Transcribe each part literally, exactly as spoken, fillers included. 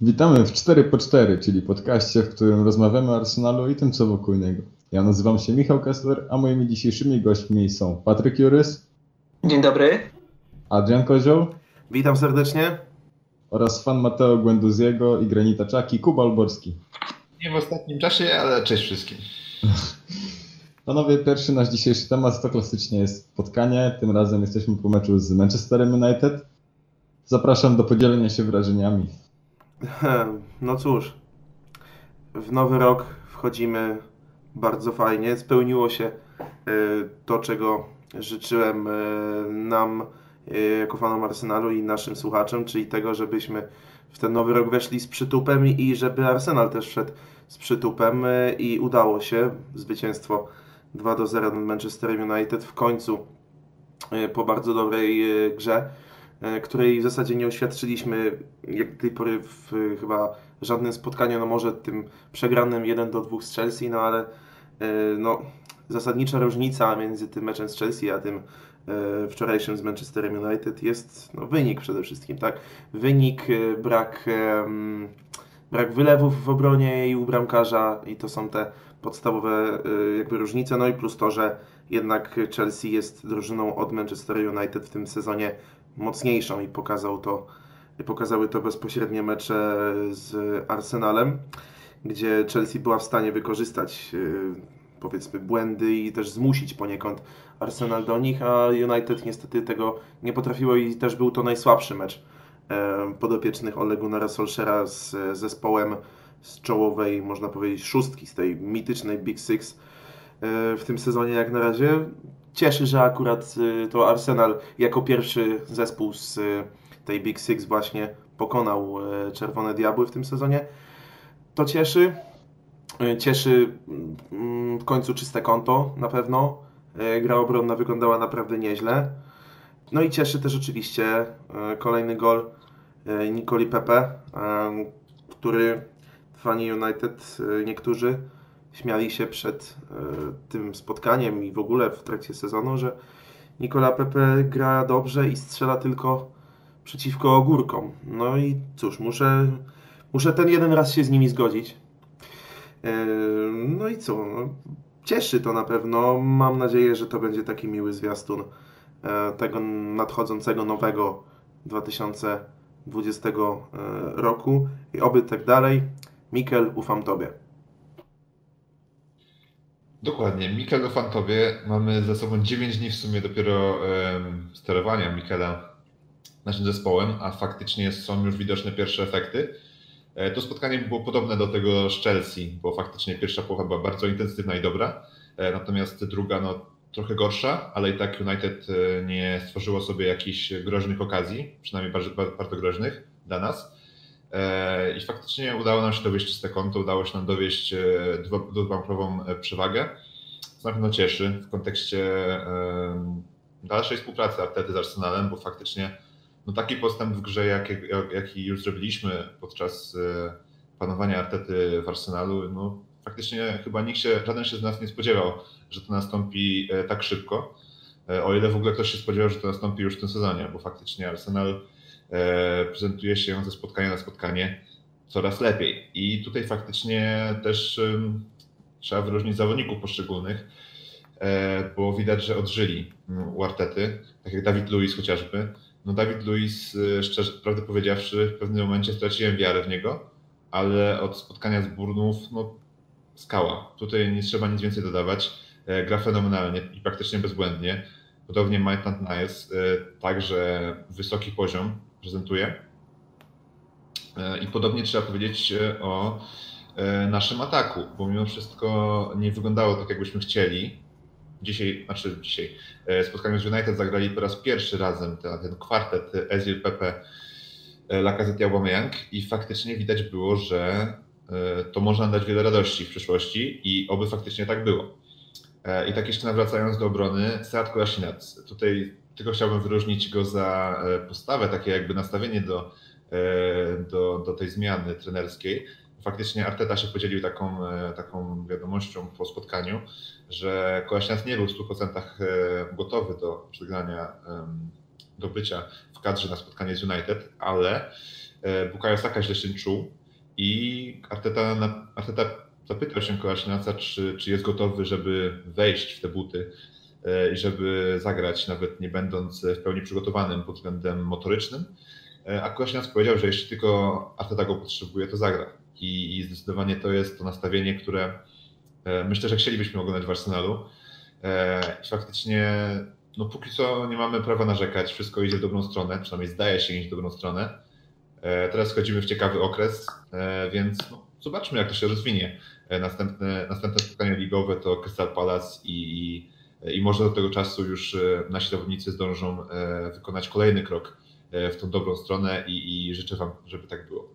Witamy w cztery po cztery, czyli podcaście, w którym rozmawiamy o Arsenalu i tym, co wokół niego. Ja nazywam się Michał Kessler, a moimi dzisiejszymi gośćmi są Patryk Jurys. Dzień dobry. Adrian Kozioł. Witam serdecznie. Oraz fan Mateo Guendouziego i Granita Xhaki, Kuba Olborski. Nie w ostatnim czasie, ale cześć wszystkim. Panowie, pierwszy nasz dzisiejszy temat to klasycznie jest spotkanie. Tym razem jesteśmy po meczu z Manchesterem United. Zapraszam do podzielenia się wrażeniami. No cóż, w nowy rok wchodzimy bardzo fajnie. Spełniło się to, czego życzyłem nam jako fanom Arsenalu i naszym słuchaczom, czyli tego, żebyśmy w ten nowy rok weszli z przytupem i żeby Arsenal też wszedł z przytupem i udało się. Zwycięstwo dwa do zera nad Manchesterem United w końcu po bardzo dobrej grze, której w zasadzie nie oświadczyliśmy jak do tej pory w chyba żadnym spotkaniu, no może tym przegranym jeden do dwóch z Chelsea, no ale no, zasadnicza różnica między tym meczem z Chelsea a tym wczorajszym z Manchesterem United jest no, wynik przede wszystkim, tak? Wynik, brak, brak wylewów w obronie i u bramkarza i to są te podstawowe jakby różnice, no i plus to, że jednak Chelsea jest drużyną od Manchester United w tym sezonie mocniejszą i pokazał to, pokazały to bezpośrednie mecze z Arsenalem, gdzie Chelsea była w stanie wykorzystać powiedzmy błędy i też zmusić poniekąd Arsenal do nich, a United niestety tego nie potrafiło i też był to najsłabszy mecz podopiecznych Ole Gunnara Solskjaera z zespołem z czołowej, można powiedzieć, szóstki, z tej mitycznej Big Six w tym sezonie jak na razie. Cieszy, że akurat to Arsenal jako pierwszy zespół z tej Big Six właśnie pokonał Czerwone Diabły w tym sezonie. To cieszy. Cieszy w końcu czyste konto na pewno. Gra obronna wyglądała naprawdę nieźle. No i cieszy też oczywiście kolejny gol Nicoli Pepe, który fani United niektórzy śmiali się przed y, tym spotkaniem i w ogóle w trakcie sezonu, że Nicolas Pepe gra dobrze i strzela tylko przeciwko ogórkom. No i cóż, muszę, muszę ten jeden raz się z nimi zgodzić. Yy, no i co, cieszy to na pewno. Mam nadzieję, że to będzie taki miły zwiastun y, tego nadchodzącego nowego dwa tysiące dwudziestego y, roku. I oby tak dalej. Mikel, ufam Tobie. Dokładnie. Mikel, ufam Tobie. Mamy za sobą dziewięć dni w sumie dopiero um, sterowania Mikela naszym zespołem, a faktycznie są już widoczne pierwsze efekty. E, to spotkanie było podobne do tego z Chelsea, bo faktycznie pierwsza połowa była bardzo intensywna i dobra, e, natomiast druga no, trochę gorsza, ale i tak United nie stworzyło sobie jakichś groźnych okazji, przynajmniej bardzo, bardzo groźnych dla nas. I faktycznie udało nam się dowieść czyste konto, udało się nam dowieść dwubramkową przewagę, co na pewno cieszy w kontekście dalszej współpracy Artety z Arsenalem, bo faktycznie no taki postęp w grze, jaki, jaki już zrobiliśmy podczas panowania Artety w Arsenalu, no faktycznie chyba nikt się, żaden się z nas nie spodziewał, że to nastąpi tak szybko, o ile w ogóle ktoś się spodziewał, że to nastąpi już w tym sezonie, bo faktycznie Arsenal prezentuje się ze spotkania na spotkanie coraz lepiej. I tutaj faktycznie też trzeba wyróżnić zawodników poszczególnych, bo widać, że odżyli u Artety, tak jak David Luiz chociażby. No David Luiz, szczerze, prawdę powiedziawszy, w pewnym momencie straciłem wiarę w niego, ale od spotkania z Bournemouth, no skała. Tutaj nie trzeba nic więcej dodawać. Gra fenomenalnie i praktycznie bezbłędnie. Podobnie Maitland-Niles także wysoki poziom prezentuje. I podobnie trzeba powiedzieć o naszym ataku, bo mimo wszystko nie wyglądało tak, jakbyśmy chcieli. Dzisiaj, znaczy dzisiaj, spotkaniu z United zagrali po raz pierwszy razem ten, ten kwartet Özil, Pepe, Lacazette i Aubameyang i faktycznie widać było, że to może nam dać wiele radości w przyszłości i oby faktycznie tak było. I tak jeszcze nawracając do obrony, Serat Kołaszinac. Tutaj tylko chciałbym wyróżnić go za postawę, takie jakby nastawienie do, do, do tej zmiany trenerskiej. Faktycznie Arteta się podzielił taką, taką wiadomością po spotkaniu, że Kołaszinac nie był w stu procentach gotowy do przegrania, do bycia w kadrze na spotkanie z United, ale Bukayo Saka źle się czuł i Arteta, Arteta zapytał się Kołaszinaca, czy, czy jest gotowy, żeby wejść w te buty i żeby zagrać, nawet nie będąc w pełni przygotowanym pod względem motorycznym. A Kołaszinac powiedział, że jeśli tylko Arteta go potrzebuje, to zagra. I, i zdecydowanie to jest to nastawienie, które myślę, że chcielibyśmy oglądać w Arsenalu. I faktycznie no póki co nie mamy prawa narzekać, wszystko idzie w dobrą stronę, przynajmniej zdaje się iść w dobrą stronę. Teraz wchodzimy w ciekawy okres, więc no, zobaczmy, jak to się rozwinie. Następne, następne spotkanie ligowe to Crystal Palace i, i może do tego czasu już nasi zawodnicy zdążą wykonać kolejny krok w tą dobrą stronę i, i życzę wam, żeby tak było.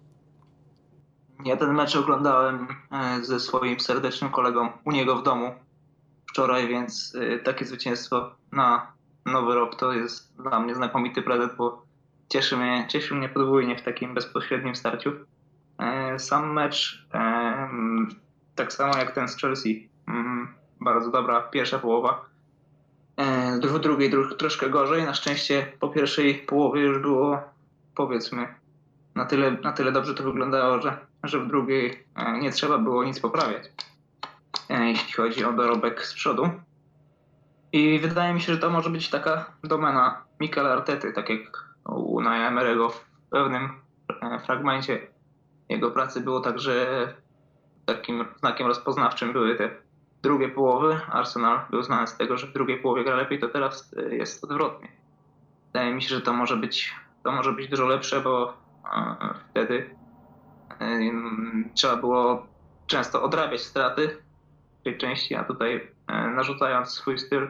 Ja ten mecz oglądałem ze swoim serdecznym kolegą u niego w domu wczoraj, więc takie zwycięstwo na nowy rok to jest dla mnie znakomity prezent, bo cieszy mnie, cieszy mnie podwójnie w takim bezpośrednim starciu. Sam mecz, tak samo jak ten z Chelsea, bardzo dobra pierwsza połowa. W drugiej troszkę gorzej, na szczęście po pierwszej połowie już było, powiedzmy, na tyle, na tyle dobrze to wyglądało, że, że w drugiej nie trzeba było nic poprawiać, jeśli chodzi o dorobek z przodu. I wydaje mi się, że to może być taka domena Mikela Artety, tak jak u Unai Emery'ego w pewnym fragmencie jego pracy było także takim znakiem rozpoznawczym były te drugie połowy. Arsenal był znany z tego, że w drugiej połowie gra lepiej, to teraz jest odwrotnie. Wydaje mi się, że to może być, to może być dużo lepsze, bo wtedy trzeba było często odrabiać straty tej części, a tutaj narzucając swój styl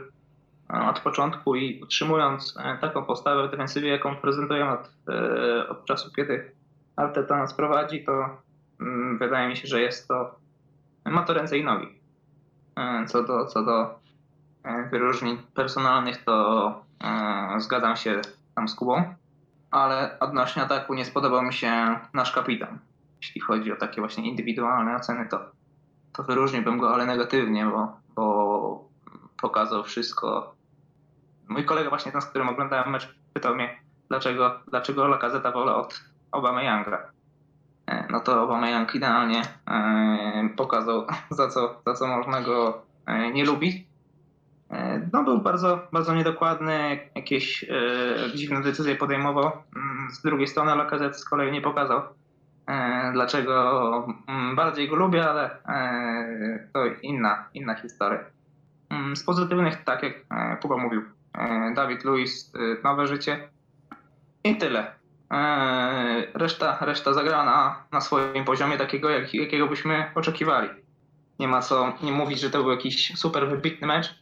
od początku i utrzymując taką postawę w defensywie, jaką prezentują od, od czasu, kiedy Arteta nas prowadzi, to wydaje mi się, że jest to, ma to ręce i nogi. Co do, co do wyróżnień personalnych, to zgadzam się tam z Kubą, ale odnośnie ataku nie spodobał mi się nasz kapitan. Jeśli chodzi o takie właśnie indywidualne oceny, to, to wyróżniłbym go, ale negatywnie, bo, bo pokazał wszystko. Mój kolega właśnie ten, z którym oglądałem mecz, pytał mnie, dlaczego, dlaczego Lacazette wolę od Aubameyanga. No to Aubameyang idealnie pokazał, za co, za co można go nie lubić. No był bardzo, bardzo niedokładny, jakieś dziwne decyzje podejmował. Z drugiej strony Lacazette z kolei nie pokazał, dlaczego bardziej go lubię, ale to inna, inna historia. Z pozytywnych, tak jak Kuba mówił, David Luiz, nowe życie i tyle. Reszta, reszta zagrała na, na swoim poziomie takiego, jak, jakiego byśmy oczekiwali. Nie ma co nie mówić, że to był jakiś super wybitny mecz,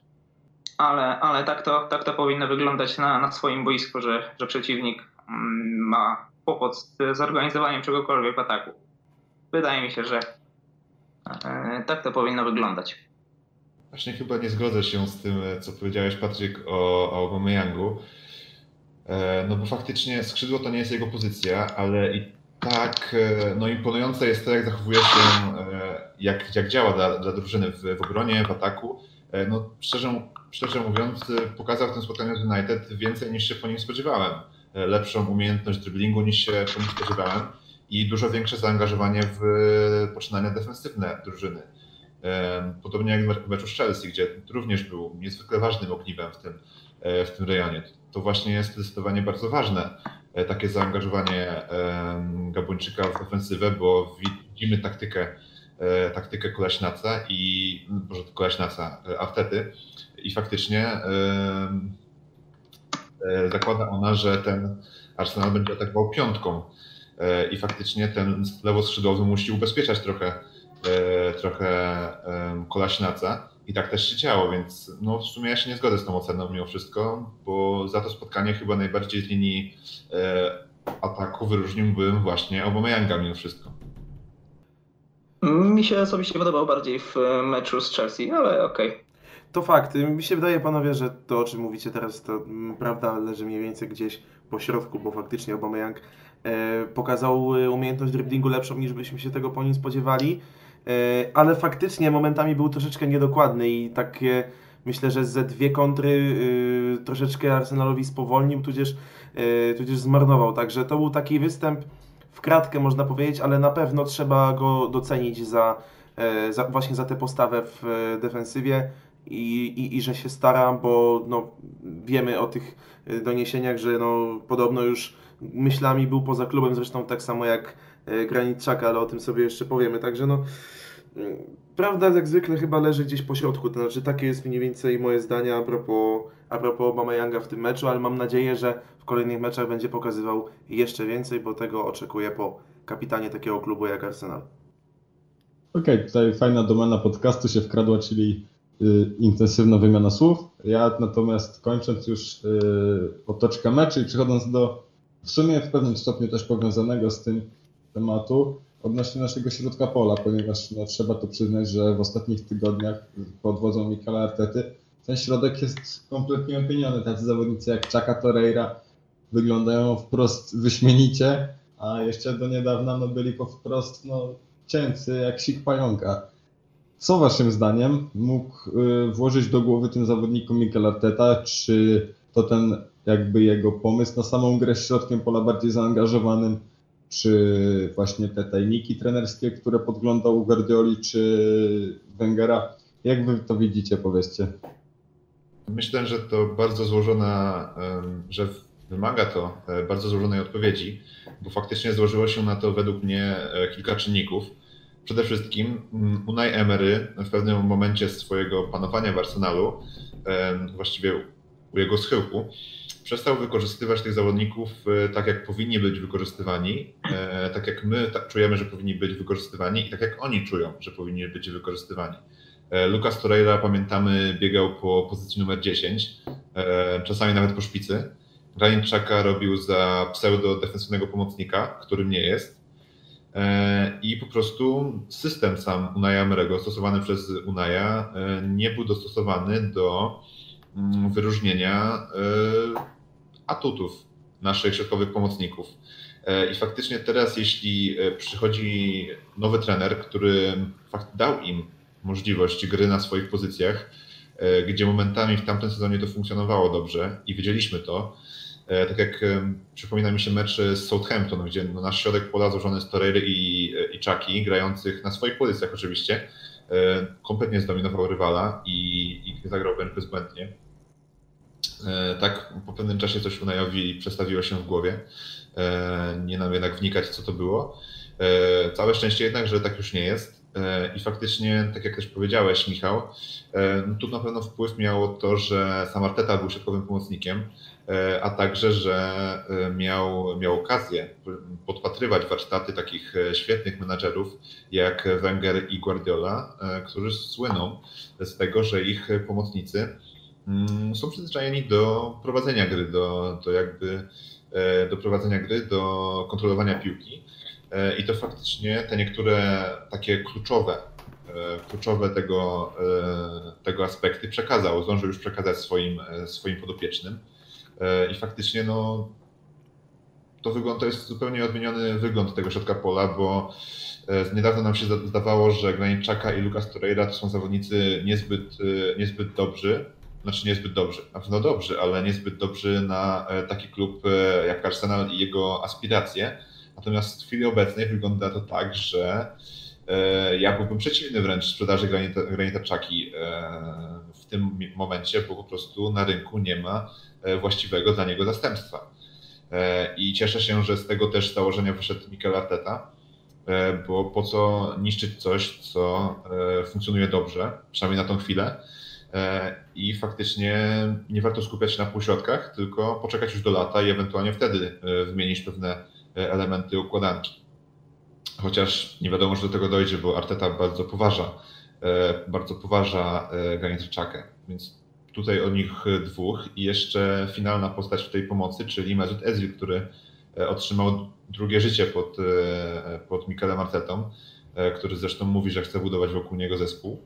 ale, ale tak, to, tak to powinno wyglądać na, na swoim boisku, że, że przeciwnik ma kłopot z zorganizowaniem czegokolwiek w ataku. Wydaje mi się, że tak to powinno wyglądać. Właśnie chyba nie zgodzę się z tym, co powiedziałeś, Patryk, o, o Aubameyangu. No bo faktycznie skrzydło to nie jest jego pozycja, ale i tak no imponujące jest to, jak zachowuje się, jak, jak działa dla, dla drużyny w, w obronie, w ataku. No szczerze, szczerze mówiąc, pokazał w tym spotkaniu z United więcej, niż się po nim spodziewałem. Lepszą umiejętność driblingu, niż się po nim spodziewałem i dużo większe zaangażowanie w poczynania defensywne drużyny. Podobnie jak w meczu z Chelsea, gdzie również był niezwykle ważnym ogniwem w tym, w tym rejonie. To właśnie jest zdecydowanie bardzo ważne, takie zaangażowanie Gabończyka w ofensywę, bo widzimy taktykę, taktykę Kołaszinaca i może Kołaszinaca, Artety i faktycznie zakłada ona, że ten Arsenal będzie atakował piątką i faktycznie ten lewoskrzydłowy musi ubezpieczać trochę trochę Kołaszinaca i tak też się działo, więc no w sumie ja się nie zgodzę z tą oceną mimo wszystko, bo za to spotkanie chyba najbardziej z linii ataku wyróżniłbym właśnie Aubameyanga mimo wszystko. Mi się osobiście podobał bardziej w meczu z Chelsea, ale okej. Okay. To fakt. Mi się wydaje, panowie, że to, o czym mówicie teraz, to prawda leży mniej więcej gdzieś po środku, bo faktycznie Aubameyang pokazał umiejętność driblingu lepszą, niż byśmy się tego po nim spodziewali, ale faktycznie momentami był troszeczkę niedokładny i takie, myślę, że ze dwie kontry troszeczkę Arsenalowi spowolnił, tudzież, tudzież zmarnował. Także to był taki występ, w w kratkę, można powiedzieć, ale na pewno trzeba go docenić za, za właśnie za tę postawę w defensywie i, i, i że się stara, bo no, wiemy o tych doniesieniach, że no, podobno już myślami był poza klubem, zresztą tak samo jak Granit Xhaka, ale o tym sobie jeszcze powiemy, także no prawda jak zwykle chyba leży gdzieś po środku, to znaczy takie jest mniej więcej moje zdanie a propos, a propos Aubameyanga w tym meczu, ale mam nadzieję, że w kolejnych meczach będzie pokazywał jeszcze więcej, bo tego oczekuję po kapitanie takiego klubu jak Arsenal. Okej, okay, tutaj fajna domena podcastu się wkradła, czyli y, intensywna wymiana słów. Ja natomiast kończąc już y, otoczkę meczu i przechodząc do w sumie w pewnym stopniu też powiązanego z tym tematu, odnośnie naszego środka pola, ponieważ no, trzeba to przyznać, że w ostatnich tygodniach pod wodzą Mikela Artety ten środek jest kompletnie opieniony. Tacy zawodnicy jak Xhaka, Torreira wyglądają wprost wyśmienicie, a jeszcze do niedawna no, byli po wprost no, cięcy jak sik pająka. Co waszym zdaniem mógł y, włożyć do głowy tym zawodnikom Mikel Arteta? Czy to ten jakby jego pomysł na samą grę z środkiem pola bardziej zaangażowanym, czy właśnie te tajniki trenerskie, które podglądał u Guardioli czy Wengera? Jak wy to widzicie, powiedzcie? Myślę, że to bardzo złożona, że wymaga to bardzo złożonej odpowiedzi, bo faktycznie złożyło się na to według mnie kilka czynników. Przede wszystkim Unai Emery w pewnym momencie swojego panowania w Arsenalu, właściwie u jego schyłku, przestał wykorzystywać tych zawodników tak, jak powinni być wykorzystywani, tak jak my czujemy, że powinni być wykorzystywani i tak jak oni czują, że powinni być wykorzystywani. Lucas Torreira, pamiętamy, biegał po pozycji numer dziesięć, czasami nawet po szpicy. Granit Xhaka robił za pseudo-defensywnego pomocnika, którym nie jest. I po prostu system sam Unaja Emery'ego, stosowany przez Unaja, nie był dostosowany do wyróżnienia atutów naszych środkowych pomocników. I faktycznie teraz, jeśli przychodzi nowy trener, który dał im możliwość gry na swoich pozycjach, gdzie momentami w tamtym sezonie to funkcjonowało dobrze i wiedzieliśmy to, tak jak przypomina mi się mecz z Southampton, gdzie nasz środek pola złożony z Torreiry i, i Xhaki, grających na swoich pozycjach oczywiście, kompletnie zdominował rywala i, i zagrał wręcz bezbłędnie. Tak, po pewnym czasie coś Unajowi przestawiło się w głowie. Nie nam jednak wnikać, co to było. Całe szczęście jednak, że tak już nie jest. I faktycznie, tak jak też powiedziałeś, Michał, tu na pewno wpływ miało to, że sam Arteta był środkowym pomocnikiem, a także, że miał, miał okazję podpatrywać warsztaty takich świetnych menadżerów jak Wenger i Guardiola, którzy słyną z tego, że ich pomocnicy są przyzwyczajeni do prowadzenia gry, do, do, jakby, do prowadzenia gry, do kontrolowania piłki. I to faktycznie te niektóre takie kluczowe, kluczowe tego, tego aspekty przekazał, zdążył już przekazać swoim, swoim podopiecznym. I faktycznie no, to, wygląd, to jest zupełnie odmieniony wygląd tego środka pola, bo niedawno nam się zdawało, że Granit Xhaka i Lucas Torreira to są zawodnicy niezbyt, niezbyt dobrzy, znaczy niezbyt dobrzy, na pewno dobrzy, ale niezbyt dobrzy na taki klub jak Arsenal i jego aspiracje. Natomiast w chwili obecnej wygląda to tak, że ja byłbym przeciwny wręcz sprzedaży Granita, Granita Xhaki w tym momencie, bo po prostu na rynku nie ma właściwego dla niego zastępstwa. I cieszę się, że z tego też założenia wyszedł Mikel Arteta, bo po co niszczyć coś, co funkcjonuje dobrze, przynajmniej na tą chwilę. I faktycznie nie warto skupiać się na półśrodkach, tylko poczekać już do lata i ewentualnie wtedy wymienić pewne elementy układanki. Chociaż nie wiadomo, że do tego dojdzie, bo Arteta bardzo poważa, bardzo poważa Granit Xhakę, więc tutaj o nich dwóch i jeszcze finalna postać w tej pomocy, czyli Mesut Özil, który otrzymał drugie życie pod, pod Mikelem Artetą, który zresztą mówi, że chce budować wokół niego zespół.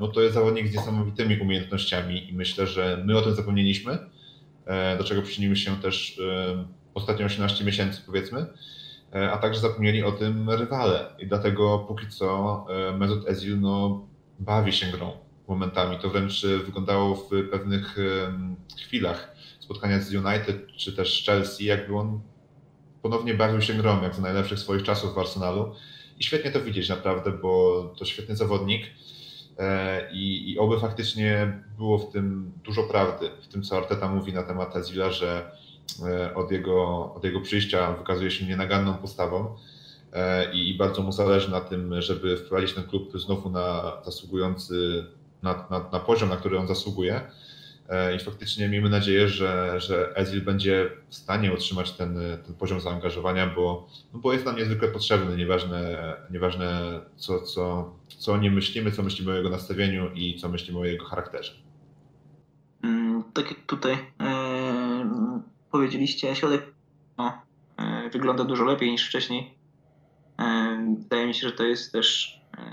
No to jest zawodnik z niesamowitymi umiejętnościami i myślę, że my o tym zapomnieliśmy, do czego przyczyniły się też ostatnie osiemnaście miesięcy, powiedzmy, a także zapomnieli o tym rywale i dlatego póki co Mesut Özil no, bawi się grą momentami. To wręcz wyglądało w pewnych chwilach spotkania z United czy też Chelsea, jakby on ponownie bawił się grą jak z najlepszych swoich czasów w Arsenalu i świetnie to widzieć naprawdę, bo to świetny zawodnik i, i oby faktycznie było w tym dużo prawdy, w tym co Arteta mówi na temat Özila, że od jego, od jego przyjścia wykazuje się nienaganną postawą i, i bardzo mu zależy na tym, żeby wprowadzić ten klub znowu na zasługujący na, na, na poziom, na który on zasługuje. I faktycznie miejmy nadzieję, że, że Özil będzie w stanie utrzymać ten, ten poziom zaangażowania, bo, no bo jest nam niezwykle potrzebny, nieważne, nieważne co, co, co o nim myślimy, co myślimy o jego nastawieniu i co myślimy o jego charakterze. Tak jak tutaj yy, powiedzieliście, środek no, yy, wygląda dużo lepiej niż wcześniej. Yy, wydaje mi się, że to jest też yy,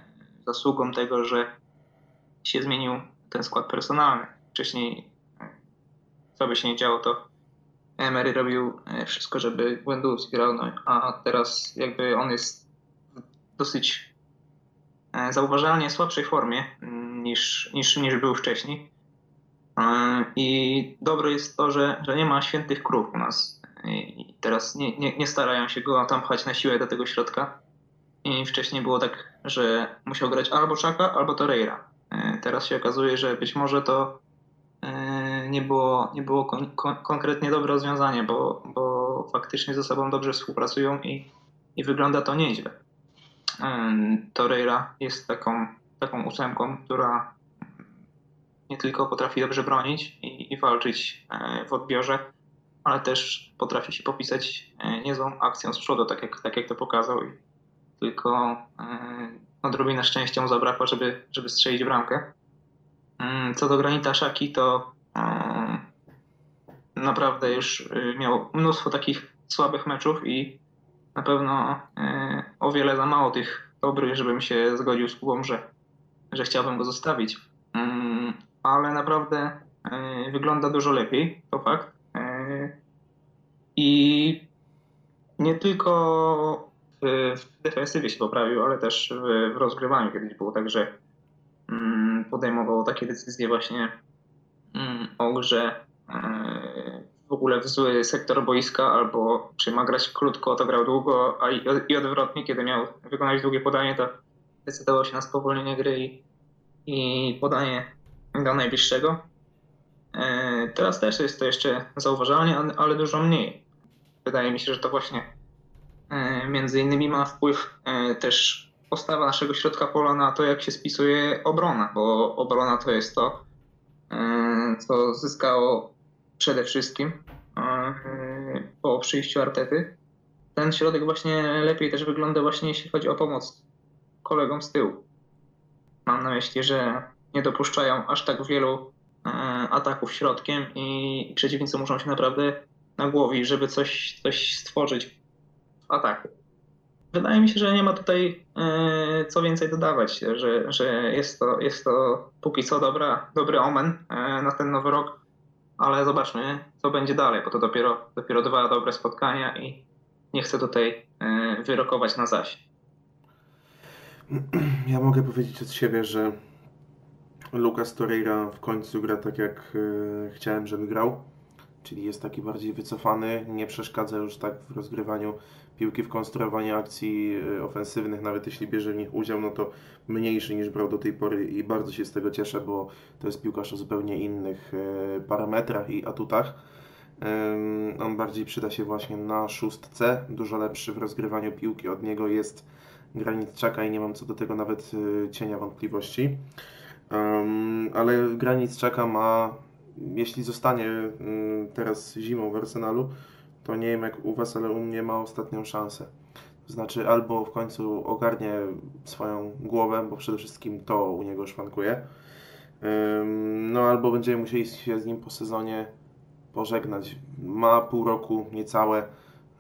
zasługą tego, że się zmienił ten skład personalny. Wcześniej, co by się nie działo, to Emery robił wszystko, żeby Guendouzi grał, no, a teraz jakby on jest w dosyć zauważalnie słabszej formie niż, niż, niż był wcześniej. I dobre jest to, że, że nie ma świętych krów u nas. I teraz nie, nie, nie starają się go tam pchać na siłę do tego środka. I wcześniej było tak, że musiał grać albo Xhaka, albo Torreira. Teraz się okazuje, że być może to nie było, nie było kon, kon, konkretnie dobre rozwiązanie, bo, bo faktycznie ze sobą dobrze współpracują i, i wygląda to nieźle. Torreira jest taką, taką ósemką, która nie tylko potrafi dobrze bronić i, i walczyć w odbiorze, ale też potrafi się popisać niezłą akcją z przodu, tak jak, tak jak to pokazał. I tylko odrobinę szczęścia mu zabrakło, żeby, żeby strzelić bramkę. Co do Granita Xhaki, to naprawdę już miał mnóstwo takich słabych meczów i na pewno o wiele za mało tych dobrych, żebym się zgodził z Kubą, że, że chciałbym go zostawić. Ale naprawdę wygląda dużo lepiej, to fakt. I nie tylko w defensywie się poprawił, ale też w rozgrywaniu kiedyś było tak, że podejmowało takie decyzje właśnie o grze w ogóle w zły sektor boiska, albo czy ma grać krótko, to grał długo, a i odwrotnie, kiedy miał wykonać długie podanie, to decydował się na spowolnienie gry i, i podanie do najbliższego. Teraz też jest to jeszcze zauważalnie, ale dużo mniej. Wydaje mi się, że to właśnie między innymi ma wpływ też postawa naszego środka pola na to, jak się spisuje obrona, bo obrona to jest to, co zyskało przede wszystkim po przyjściu Artety. Ten środek właśnie lepiej też wygląda właśnie jeśli chodzi o pomoc kolegom z tyłu. Mam na myśli, że nie dopuszczają aż tak wielu ataków środkiem i przeciwnicy muszą się naprawdę nagłowić, żeby coś, coś stworzyć w ataku. Wydaje mi się, że nie ma tutaj y, co więcej dodawać, że, że jest, to, jest to póki co dobra, dobry omen y, na ten nowy rok, ale zobaczmy, co będzie dalej, bo to dopiero, dopiero dwa dobre spotkania i nie chcę tutaj y, wyrokować na zaś. Ja mogę powiedzieć od siebie, że Lucas Torreira w końcu gra tak, jak y, chciałem, żeby grał, czyli jest taki bardziej wycofany, nie przeszkadza już tak w rozgrywaniu piłki, w konstruowaniu akcji ofensywnych, nawet jeśli bierze w nich udział, no to mniejszy niż brał do tej pory i bardzo się z tego cieszę, bo to jest piłkarz o zupełnie innych parametrach i atutach. On bardziej przyda się właśnie na szóstce, dużo lepszy w rozgrywaniu piłki, od niego jest Granit Xhaka i nie mam co do tego nawet cienia wątpliwości. Ale Granit Xhaka ma, jeśli zostanie teraz zimą w Arsenalu, to nie wiem jak u was, ale u mnie ma ostatnią szansę. To znaczy albo w końcu ogarnie swoją głowę, bo przede wszystkim to u niego szwankuje, no albo będziemy musieli się z nim po sezonie pożegnać. Ma pół roku, niecałe,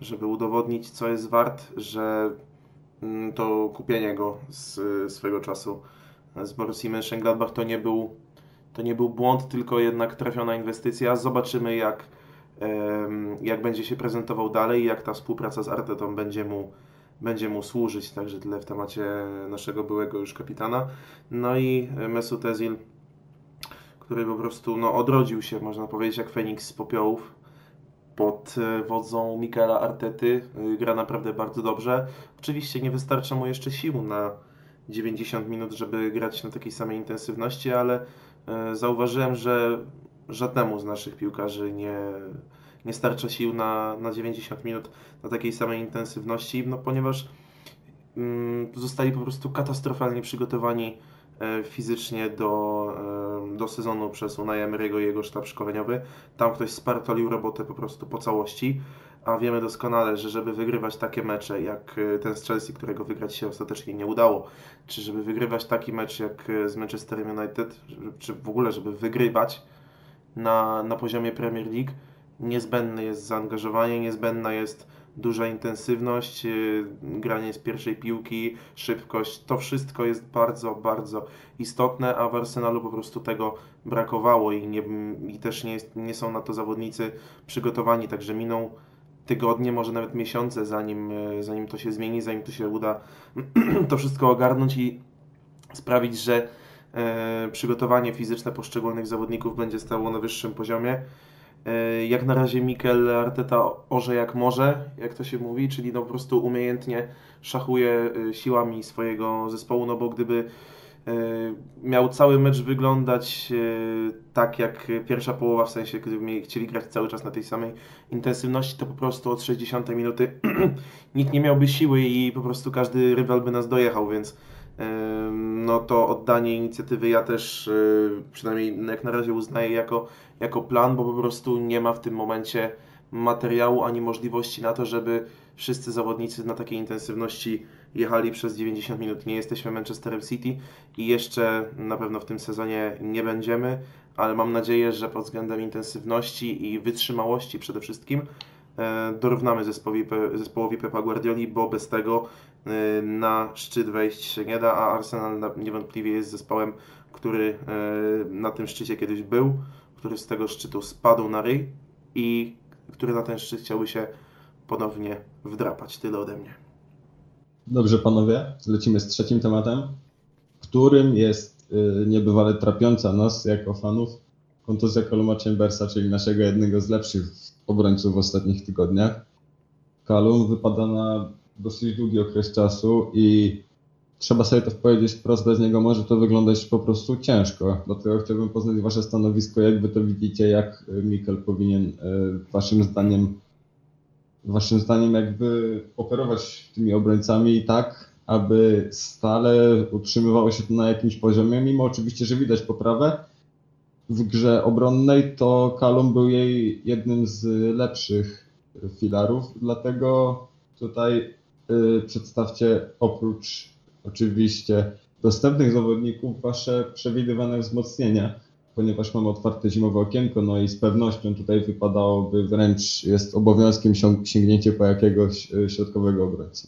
żeby udowodnić co jest wart, że to kupienie go z swego czasu z Borussii Mönchengladbach to nie był, to nie był błąd, tylko jednak trafiona inwestycja. Zobaczymy jak jak będzie się prezentował dalej i jak ta współpraca z Artetą będzie mu, będzie mu służyć. Także tyle w temacie naszego byłego już kapitana. No i Mesut Özil, który po prostu no, odrodził się, można powiedzieć, jak Feniks z popiołów. pod wodzą Mikela Artety gra naprawdę bardzo dobrze. Oczywiście nie wystarcza mu jeszcze sił na dziewięćdziesiąt minut, żeby grać na takiej samej intensywności, ale zauważyłem, że żadnemu z naszych piłkarzy nie, nie starcza sił na, na dziewięćdziesiąt minut na takiej samej intensywności, no ponieważ mm, zostali po prostu katastrofalnie przygotowani e, fizycznie do, e, do sezonu przez Unai Emery'ego i jego sztab szkoleniowy. Tam ktoś spartolił robotę po prostu po całości, a wiemy doskonale, że żeby wygrywać takie mecze jak ten z Chelsea, którego wygrać się ostatecznie nie udało, czy żeby wygrywać taki mecz jak z Manchesterem United, czy w ogóle żeby wygrywać na, na poziomie Premier League, niezbędne jest zaangażowanie, niezbędna jest duża intensywność, granie z pierwszej piłki, szybkość. To wszystko jest bardzo, bardzo istotne, a w Arsenalu po prostu tego brakowało i, nie, i też nie, jest, nie są na to zawodnicy przygotowani, także miną tygodnie, może nawet miesiące, zanim, zanim to się zmieni, zanim to się uda to wszystko ogarnąć i sprawić, że e, przygotowanie fizyczne poszczególnych zawodników będzie stało na wyższym poziomie. E, jak na razie Mikel Arteta orze jak może, jak to się mówi, czyli no po prostu umiejętnie szachuje siłami swojego zespołu, no bo gdyby e, miał cały mecz wyglądać e, tak jak pierwsza połowa, w sensie gdyby chcieli grać cały czas na tej samej intensywności, to po prostu od sześćdziesiątej minuty nikt nie miałby siły i po prostu każdy rywal by nas dojechał, więc yy, no to oddanie inicjatywy ja też yy, przynajmniej jak na razie uznaję jako, jako plan, bo po prostu nie ma w tym momencie materiału ani możliwości na to, żeby wszyscy zawodnicy na takiej intensywności jechali przez dziewięćdziesiąt minut. Nie jesteśmy Manchesterem City i jeszcze na pewno w tym sezonie nie będziemy, ale mam nadzieję, że pod względem intensywności i wytrzymałości przede wszystkim e, dorównamy zespołowi, zespołowi Pepa Guardioli, bo bez tego e, na szczyt wejść się nie da, a Arsenal niewątpliwie jest zespołem, który e, na tym szczycie kiedyś był, który z tego szczytu spadł na ryj i który na ten szczyt chciałby się ponownie wdrapać. Tyle ode mnie. Dobrze panowie, lecimy z trzecim tematem, którym jest yy, niebywale trapiąca nas jako fanów kontuzja Calluma Chambersa, czyli naszego jednego z lepszych obrońców w ostatnich tygodniach. Callum wypada na dosyć długi okres czasu i trzeba sobie to powiedzieć wprost, bez niego może to wyglądać po prostu ciężko. Dlatego chciałbym poznać wasze stanowisko, jak wy to widzicie, jak Mikel powinien waszym zdaniem, waszym zdaniem jakby operować tymi obrońcami tak, aby stale utrzymywało się to na jakimś poziomie, mimo oczywiście, że widać poprawę w grze obronnej, to Callum był jej jednym z lepszych filarów, dlatego tutaj yy, przedstawcie oprócz oczywiście dostępnych zawodników wasze przewidywane wzmocnienia, ponieważ mamy otwarte zimowe okienko, no i z pewnością tutaj wypadałoby, wręcz jest obowiązkiem sięgnięcie po jakiegoś środkowego obrońcy.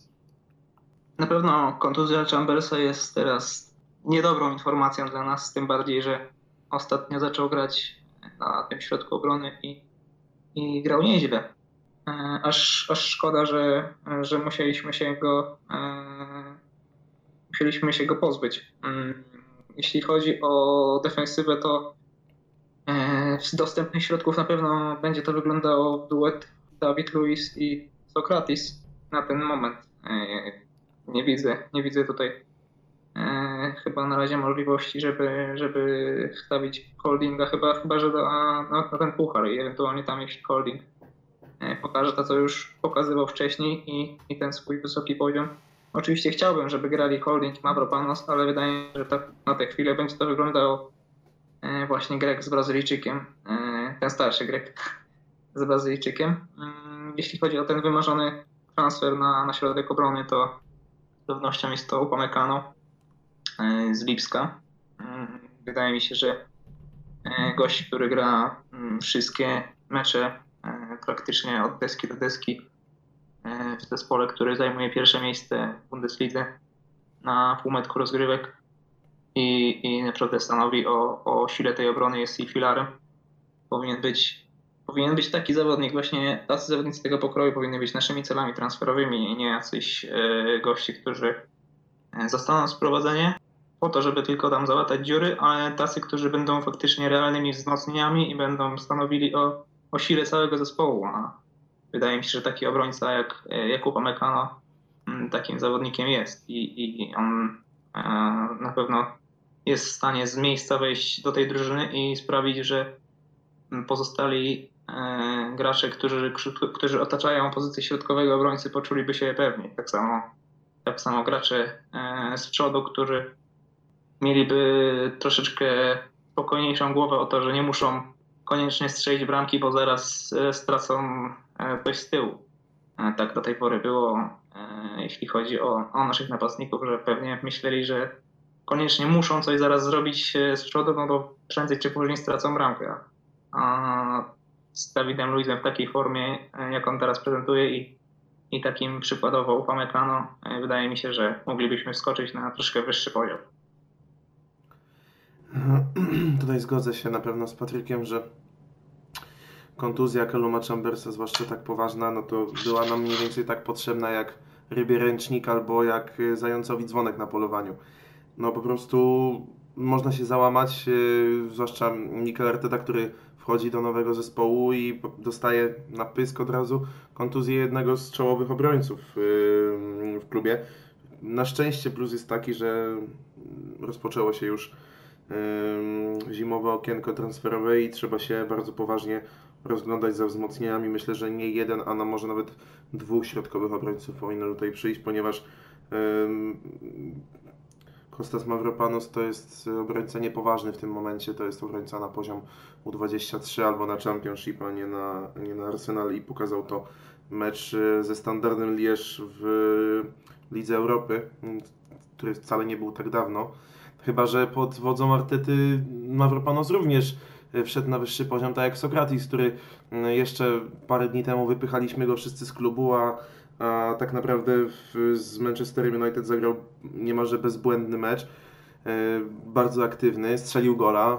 Na pewno kontuzja Chambersa jest teraz niedobrą informacją dla nas, tym bardziej, że ostatnio zaczął grać na tym środku obrony i, i grał nieźle. Aż, aż szkoda, że, że musieliśmy się go musieliśmy się go pozbyć. Jeśli chodzi o defensywę, to z dostępnych środków na pewno będzie to wyglądało duet David Luiz i Sokratis na ten moment. Nie widzę, nie widzę tutaj chyba na razie możliwości, żeby, żeby wstawić Holdinga, chyba, chyba że na, na ten puchar i ewentualnie tam jeśli Holding pokaże to, co już pokazywał wcześniej i, i ten swój wysoki poziom. Oczywiście chciałbym, żeby grali Holding i Mavropanos, ale wydaje mi się, że tak na tę chwilę będzie to wyglądało właśnie Grek z Brazylijczykiem, ten starszy Grek z Brazylijczykiem. Jeśli chodzi o ten wymarzony transfer na, na środek obrony, to z pewnością jest to Upamecano z Lipska. Wydaje mi się, że gość, który gra wszystkie mecze praktycznie od deski do deski w zespole, który zajmuje pierwsze miejsce w Bundeslidze na półmetku rozgrywek i, i naprawdę stanowi o, o sile tej obrony, jest jej filarem. Powinien być, powinien być taki zawodnik, właśnie tacy zawodnicy tego pokroju powinny być naszymi celami transferowymi i nie jacyś y, gości, którzy zostaną sprowadzeni po to, żeby tylko tam załatać dziury, ale tacy, którzy będą faktycznie realnymi wzmocnieniami i będą stanowili o o sile całego zespołu. A wydaje mi się, że taki obrońca jak Jakub Amekano takim zawodnikiem jest i, i on e, na pewno jest w stanie z miejsca wejść do tej drużyny i sprawić, że pozostali e, gracze, którzy, którzy otaczają pozycję środkowego obrońcy, poczuliby się pewniej. Tak samo, tak samo gracze e, z przodu, którzy mieliby troszeczkę spokojniejszą głowę o to, że nie muszą koniecznie strzelić bramki, bo zaraz stracą coś z tyłu. Tak do tej pory było, jeśli chodzi o, o naszych napastników, że pewnie myśleli, że koniecznie muszą coś zaraz zrobić z przodu, no bo prędzej czy później stracą bramkę. A z Davidem Luizem w takiej formie, jak on teraz prezentuje i, i takim przykładowo Upamecano, wydaje mi się, że moglibyśmy skoczyć na troszkę wyższy poziom. Tutaj zgodzę się na pewno z Patrykiem, że kontuzja Calluma Chambersa, zwłaszcza tak poważna, no to była nam mniej więcej tak potrzebna jak rybie ręcznik albo jak zającowi dzwonek na polowaniu. No po prostu można się załamać, zwłaszcza Mikel Arteta, który wchodzi do nowego zespołu i dostaje na pysk od razu kontuzję jednego z czołowych obrońców w klubie. Na szczęście plus jest taki, że rozpoczęło się już zimowe okienko transferowe i trzeba się bardzo poważnie rozglądać za wzmocnieniami. Myślę, że nie jeden, a no może nawet dwóch środkowych obrońców powinno tutaj przyjść, ponieważ um, Kostas Mavropanos to jest obrońca niepoważny w tym momencie. To jest obrońca na poziom U dwadzieścia trzy albo na Championship, a nie na, nie na Arsenal i pokazał to mecz ze Standardem Liège w Lidze Europy, który wcale nie był tak dawno. Chyba że pod wodzą Artety Mavropanos również wszedł na wyższy poziom, tak jak Sokratis, który jeszcze parę dni temu wypychaliśmy go wszyscy z klubu, a, a tak naprawdę w, z Manchesterem United zagrał niemalże bezbłędny mecz, bardzo aktywny, strzelił gola,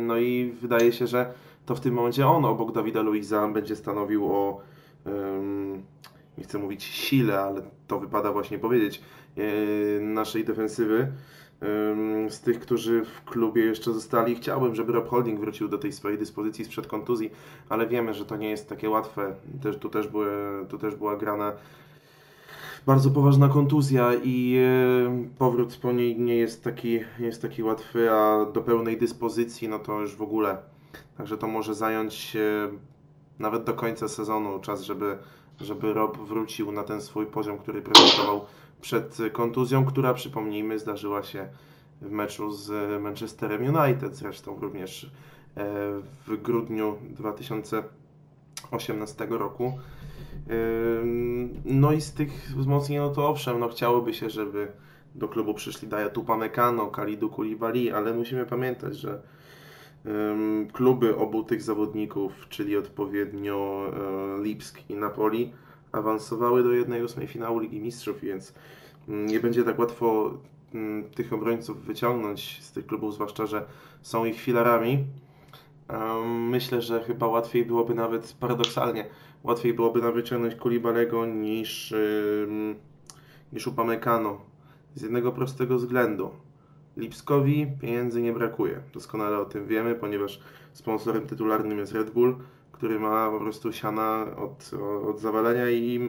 no i wydaje się, że to w tym momencie on obok Davida Luiza będzie stanowił o, nie chcę mówić sile, ale to wypada właśnie powiedzieć, naszej defensywy. Z tych, którzy w klubie jeszcze zostali, chciałbym, żeby Rob Holding wrócił do tej swojej dyspozycji sprzed kontuzji, ale wiemy, że to nie jest takie łatwe. Też, tu, też były, tu też była grana bardzo poważna kontuzja i powrót po niej nie jest taki, nie jest taki łatwy, a do pełnej dyspozycji no to już w ogóle. Także to może zająć nawet do końca sezonu czas, żeby, żeby Rob wrócił na ten swój poziom, który prezentował przed kontuzją, która, przypomnijmy, zdarzyła się w meczu z Manchesterem United, zresztą również w grudniu dwa tysiące osiemnastego roku. No i z tych wzmocnień, no to owszem, no chciałoby się, żeby do klubu przyszli Dayot Upamecano, Kalidou Koulibaly, ale musimy pamiętać, że kluby obu tych zawodników, czyli odpowiednio Leipzig i Napoli, awansowały do jednej ósmej finału Ligi Mistrzów, więc nie będzie tak łatwo tych obrońców wyciągnąć z tych klubów, zwłaszcza że są ich filarami. Myślę, że chyba łatwiej byłoby nawet, paradoksalnie, łatwiej byłoby nawet wyciągnąć Koulibalego niż, niż Upamecano. Z jednego prostego względu. Lipskowi pieniędzy nie brakuje. Doskonale o tym wiemy, ponieważ sponsorem tytularnym jest Red Bull, który ma po prostu siana od, od zawalenia i im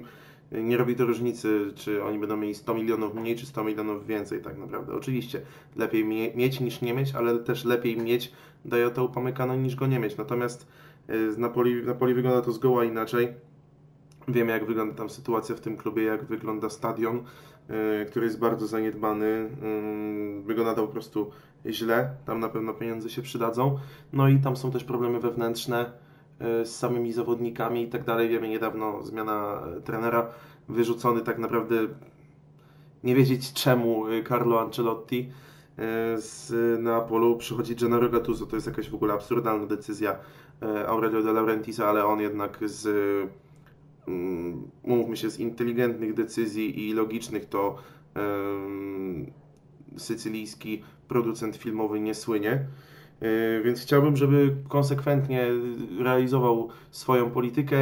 nie robi to różnicy, czy oni będą mieli sto milionów mniej, czy sto milionów więcej tak naprawdę. Oczywiście lepiej mie- mieć niż nie mieć, ale też lepiej mieć Dayota Upamecano niż go nie mieć. Natomiast z Napoli, Napoli wygląda to zgoła inaczej. Wiemy, jak wygląda tam sytuacja w tym klubie, jak wygląda stadion, yy, który jest bardzo zaniedbany. Yy, wygląda to po prostu źle. Tam na pewno pieniądze się przydadzą. No i tam są też problemy wewnętrzne z samymi zawodnikami i tak dalej. Wiemy, niedawno zmiana trenera, wyrzucony tak naprawdę nie wiedzieć czemu Carlo Ancelotti z Neapolu, przychodzi Gennaro Gattuso. To jest jakaś w ogóle absurdalna decyzja Aurelio De Laurentisa, ale on jednak z, umówmy się, z inteligentnych decyzji i logicznych to um, sycylijski producent filmowy nie słynie. Więc chciałbym, żeby konsekwentnie realizował swoją politykę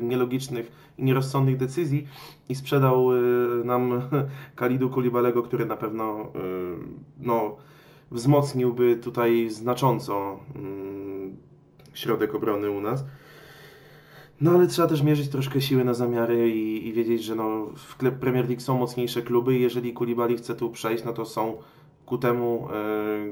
nielogicznych i nierozsądnych decyzji i sprzedał nam Kalidou Koulibalego, który na pewno no, wzmocniłby tutaj znacząco środek obrony u nas. No ale trzeba też mierzyć troszkę siły na zamiary i, i wiedzieć, że no, w Premier League są mocniejsze kluby i jeżeli Koulibaly chce tu przejść, no to są ku temu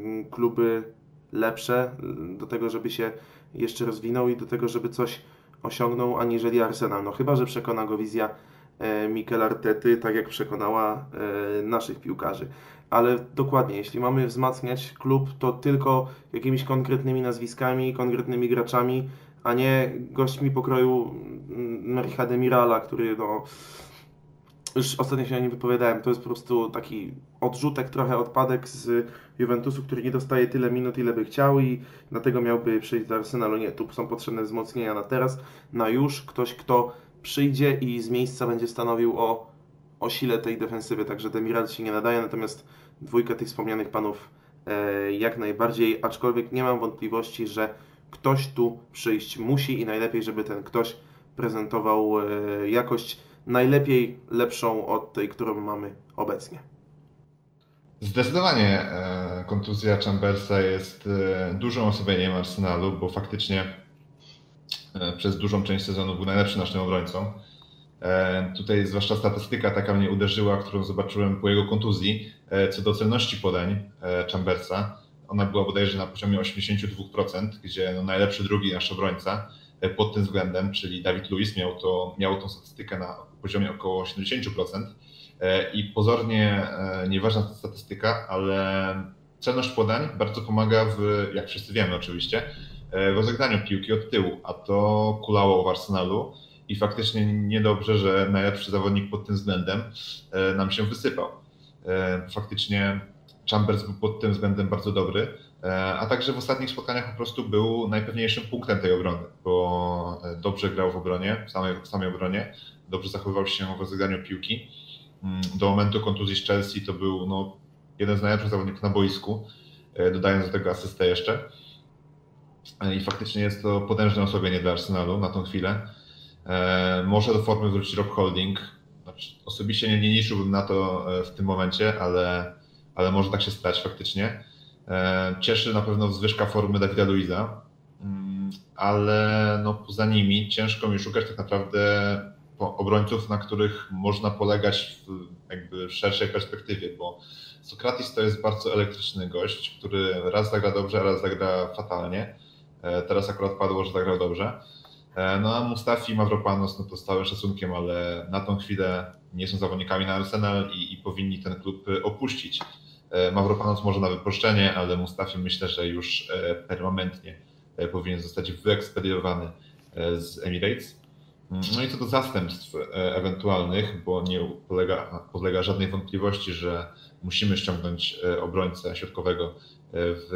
yy, kluby lepsze do tego, żeby się jeszcze rozwinął i do tego, żeby coś osiągnął, aniżeli Arsenal. No chyba że przekona go wizja yy, Mikel Artety, tak jak przekonała yy, naszych piłkarzy. Ale dokładnie, jeśli mamy wzmacniać klub, to tylko jakimiś konkretnymi nazwiskami, konkretnymi graczami, a nie gośćmi pokroju Mericha Demirala, który no, już ostatnio się o nim wypowiadałem, to jest po prostu taki odrzutek, trochę odpadek z Juventusu, który nie dostaje tyle minut, ile by chciał i dlatego miałby przyjść do Arsenalu. Nie, tu są potrzebne wzmocnienia na teraz, na już, ktoś, kto przyjdzie i z miejsca będzie stanowił o, o sile tej defensywy, także Demiral się nie nadaje, natomiast dwójka tych wspomnianych panów e, jak najbardziej, aczkolwiek nie mam wątpliwości, że ktoś tu przyjść musi i najlepiej, żeby ten ktoś prezentował jakość najlepiej lepszą od tej, którą mamy obecnie. Zdecydowanie kontuzja Chambersa jest dużym osłabieniem Arsenalu, bo faktycznie przez dużą część sezonu był najlepszym naszym obrońcą. Tutaj zwłaszcza statystyka taka mnie uderzyła, którą zobaczyłem po jego kontuzji, co do celności podań Chambersa. Ona była bodajże na poziomie osiemdziesiąt dwa procent, gdzie no najlepszy drugi nasz obrońca pod tym względem, czyli David Luiz miał, to, miał tą statystykę na poziomie około siedemdziesiąt procent i pozornie nieważna statystyka, ale celność podań bardzo pomaga, w, jak wszyscy wiemy oczywiście, w rozegraniu piłki od tyłu, a to kulało w Arsenalu i faktycznie niedobrze, że najlepszy zawodnik pod tym względem nam się wysypał. Faktycznie Chambers był pod tym względem bardzo dobry, a także w ostatnich spotkaniach po prostu był najpewniejszym punktem tej obrony, bo dobrze grał w obronie, w samej, w samej obronie, dobrze zachowywał się w rozegraniu piłki. Do momentu kontuzji z Chelsea to był no, jeden z najlepszych zawodników na boisku, dodając do tego asystę jeszcze. I faktycznie jest to potężne osłabienie dla Arsenalu na tą chwilę. Może do formy wróci Rob Holding. Znaczy, osobiście nie, nie liczyłbym na to w tym momencie, ale ale może tak się stać faktycznie. Cieszy na pewno zwyżka formy Davida Luiza, ale no poza nimi ciężko mi szukać tak naprawdę obrońców, na których można polegać w, jakby w szerszej perspektywie, bo Sokratis to jest bardzo elektryczny gość, który raz zagra dobrze, raz zagra fatalnie. Teraz akurat padło, że zagrał dobrze. No a Mustafi i Mavropanos no to z całym szacunkiem, ale na tą chwilę nie są zawodnikami na Arsenal i, i powinni ten klub opuścić. Mavropanos może na wypuszczenie, ale Mustafi myślę, że już permanentnie powinien zostać wyekspediowany z Emirates. No i co do zastępstw ewentualnych, bo nie podlega, podlega żadnej wątpliwości, że musimy ściągnąć obrońcę środkowego w,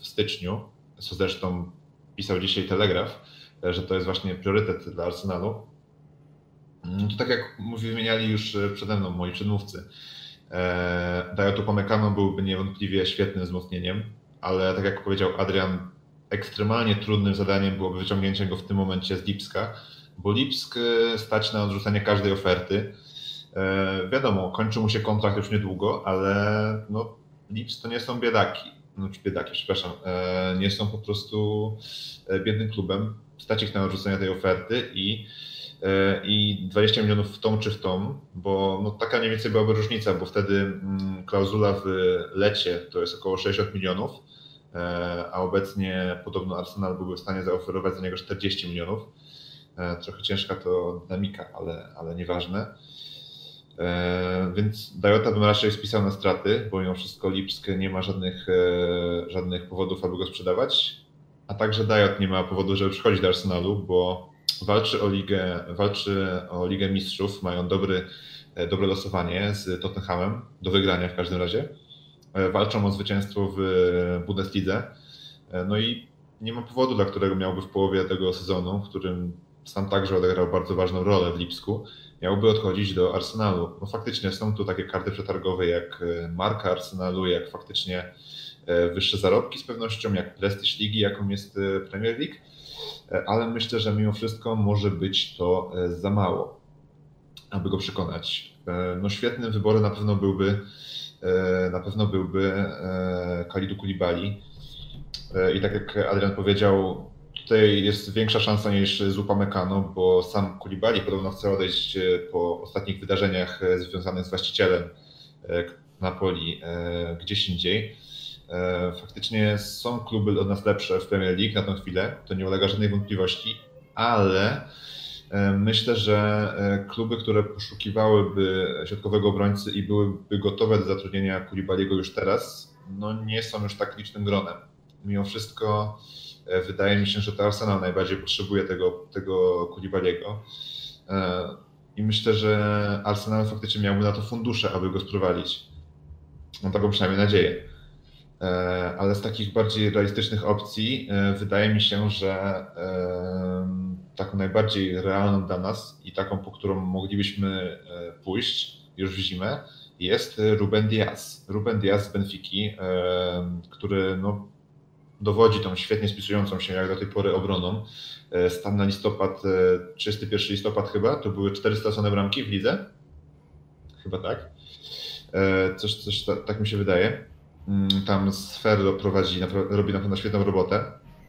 w styczniu, co zresztą pisał dzisiaj Telegraf, że to jest właśnie priorytet dla Arsenalu. To tak jak wymieniali już przede mną moi przedmówcy, Dayot Upamecano byłby niewątpliwie świetnym wzmocnieniem, ale tak jak powiedział Adrian, ekstremalnie trudnym zadaniem byłoby wyciągnięcie go w tym momencie z Lipska, bo Lipsk stać na odrzucenie każdej oferty. Wiadomo, kończy mu się kontrakt już niedługo, ale no, Lipsk to nie są biedaki, no, biedaki, przepraszam, nie są po prostu biednym klubem, stać ich na odrzucenie tej oferty i i dwadzieścia milionów w tą czy w tą, bo no taka mniej więcej byłaby różnica, bo wtedy klauzula w lecie to jest około sześćdziesiąt milionów, a obecnie podobno Arsenal byłby w stanie zaoferować za niego czterdzieści milionów. Trochę ciężka to dynamika, ale, ale nieważne. Więc Dayota bym raczej spisał na straty, bo mimo wszystko Lipsk nie ma żadnych, żadnych powodów, aby go sprzedawać, a także Dayot nie ma powodu, żeby przychodzić do Arsenalu, bo Walczy o, ligę, walczy o Ligę Mistrzów, mają dobry, dobre losowanie z Tottenhamem, do wygrania w każdym razie. Walczą o zwycięstwo w Bundeslidze. No i nie ma powodu, dla którego miałby w połowie tego sezonu, w którym sam także odegrał bardzo ważną rolę w Lipsku, miałby odchodzić do Arsenalu. No faktycznie są tu takie karty przetargowe jak marka Arsenalu, jak faktycznie wyższe zarobki z pewnością, jak prestiż ligi, jaką jest Premier League. Ale myślę, że mimo wszystko może być to za mało, aby go przekonać. No świetnym wyborem na pewno byłby, na pewno byłby Kalidou Koulibaly. I tak jak Adrian powiedział, tutaj jest większa szansa niż z Upamecano, bo sam Koulibaly podobno chce odejść po ostatnich wydarzeniach związanych z właścicielem Napoli gdzieś indziej. Faktycznie są kluby od nas lepsze w Premier League na tę chwilę, to nie ulega żadnej wątpliwości, ale myślę, że kluby, które poszukiwałyby środkowego obrońcy i byłyby gotowe do zatrudnienia Koulibaly'ego już teraz, no nie są już tak licznym gronem. Mimo wszystko wydaje mi się, że to Arsenal najbardziej potrzebuje tego, tego Koulibaly'ego i myślę, że Arsenal faktycznie miałby na to fundusze, aby go sprowadzić. Mam taką przynajmniej nadzieję. Ale z takich bardziej realistycznych opcji wydaje mi się, że taką najbardziej realną dla nas i taką, po którą moglibyśmy pójść już w zimę, jest Ruben Dias. Ruben Dias z Benfiki, który no, dowodzi tą świetnie spisującą się jak do tej pory obroną. Stan na listopad, trzydziestego pierwszego listopada chyba, to były cztery stracone bramki w lidze. Chyba tak. Coś, coś ta, tak mi się wydaje. Tam Sferro prowadzi, robi na pewno świetną robotę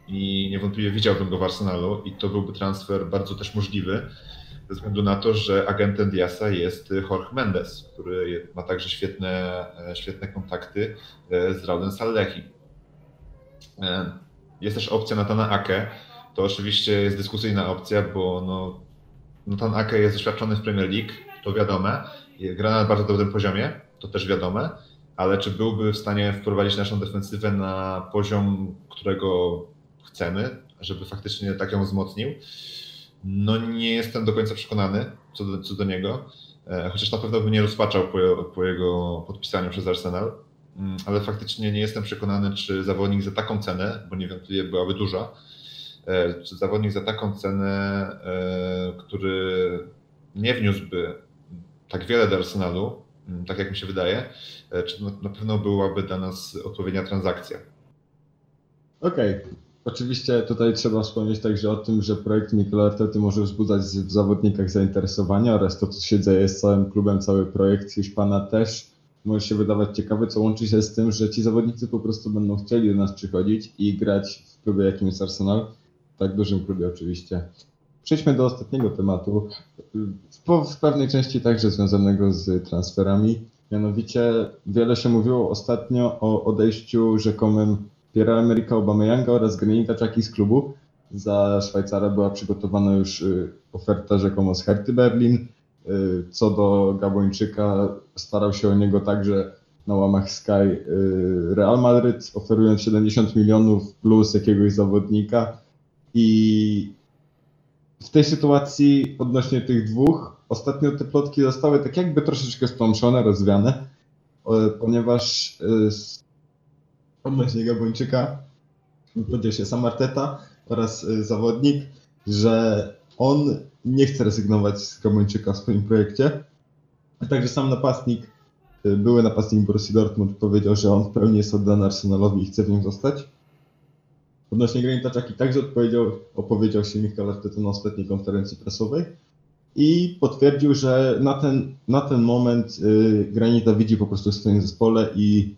i niewątpliwie widziałbym go w Arsenalu i to byłby transfer bardzo też możliwy ze względu na to, że agentem Diasa jest Jorge Mendes, który ma także świetne, świetne kontakty z Raulem Salehim. Jest też opcja Natana Ake, to oczywiście jest dyskusyjna opcja, bo no, Nathan Ake jest doświadczony w Premier League, to wiadome, gra na bardzo dobrym poziomie, to też wiadome, ale czy byłby w stanie wprowadzić naszą defensywę na poziom, którego chcemy, żeby faktycznie tak ją wzmocnił? No nie jestem do końca przekonany co do, co do niego, chociaż na pewno bym nie rozpaczał po, po jego podpisaniu przez Arsenal, ale faktycznie nie jestem przekonany, czy zawodnik za taką cenę, bo niewątpliwie byłaby duża, czy zawodnik za taką cenę, który nie wniósłby tak wiele do Arsenalu, tak jak mi się wydaje, czy na pewno byłaby dla nas odpowiednia transakcja. Okej. Okay. Oczywiście tutaj trzeba wspomnieć także o tym, że projekt Mikela Artety może wzbudzać w zawodnikach zainteresowanie oraz to, co się dzieje z całym klubem, cały projekt Hiszpana też może się wydawać ciekawy, co łączy się z tym, że ci zawodnicy po prostu będą chcieli do nas przychodzić i grać w klubie, jakim jest Arsenal, w tak dużym klubie oczywiście. Przejdźmy do ostatniego tematu, w pewnej części także związanego z transferami. Mianowicie wiele się mówiło ostatnio o odejściu rzekomym Pierre-Emericka Aubameyanga oraz Granita Xhaki z klubu. Za Szwajcara była przygotowana już oferta rzekomo z Herty Berlin. Co do Gabończyka, starał się o niego także na łamach Sky Real Madryt, oferując siedemdziesiąt milionów plus jakiegoś zawodnika. I w tej sytuacji odnośnie tych dwóch ostatnio te plotki zostały tak jakby troszeczkę splączone, rozwiane, ponieważ odnośnie Gabończyka powiedział się sam Arteta oraz zawodnik, że on nie chce rezygnować z Gabończyka w swoim projekcie. A także sam napastnik, były napastnik Borussii Dortmund powiedział, że on w pełni jest oddany Arsenalowi i chce w nim zostać. Odnośnie Granita Xhaki także odpowiedział, opowiedział się Mikel Arteta na ostatniej konferencji prasowej i potwierdził, że na ten, na ten moment yy, Granita widzi po prostu w swoim zespole i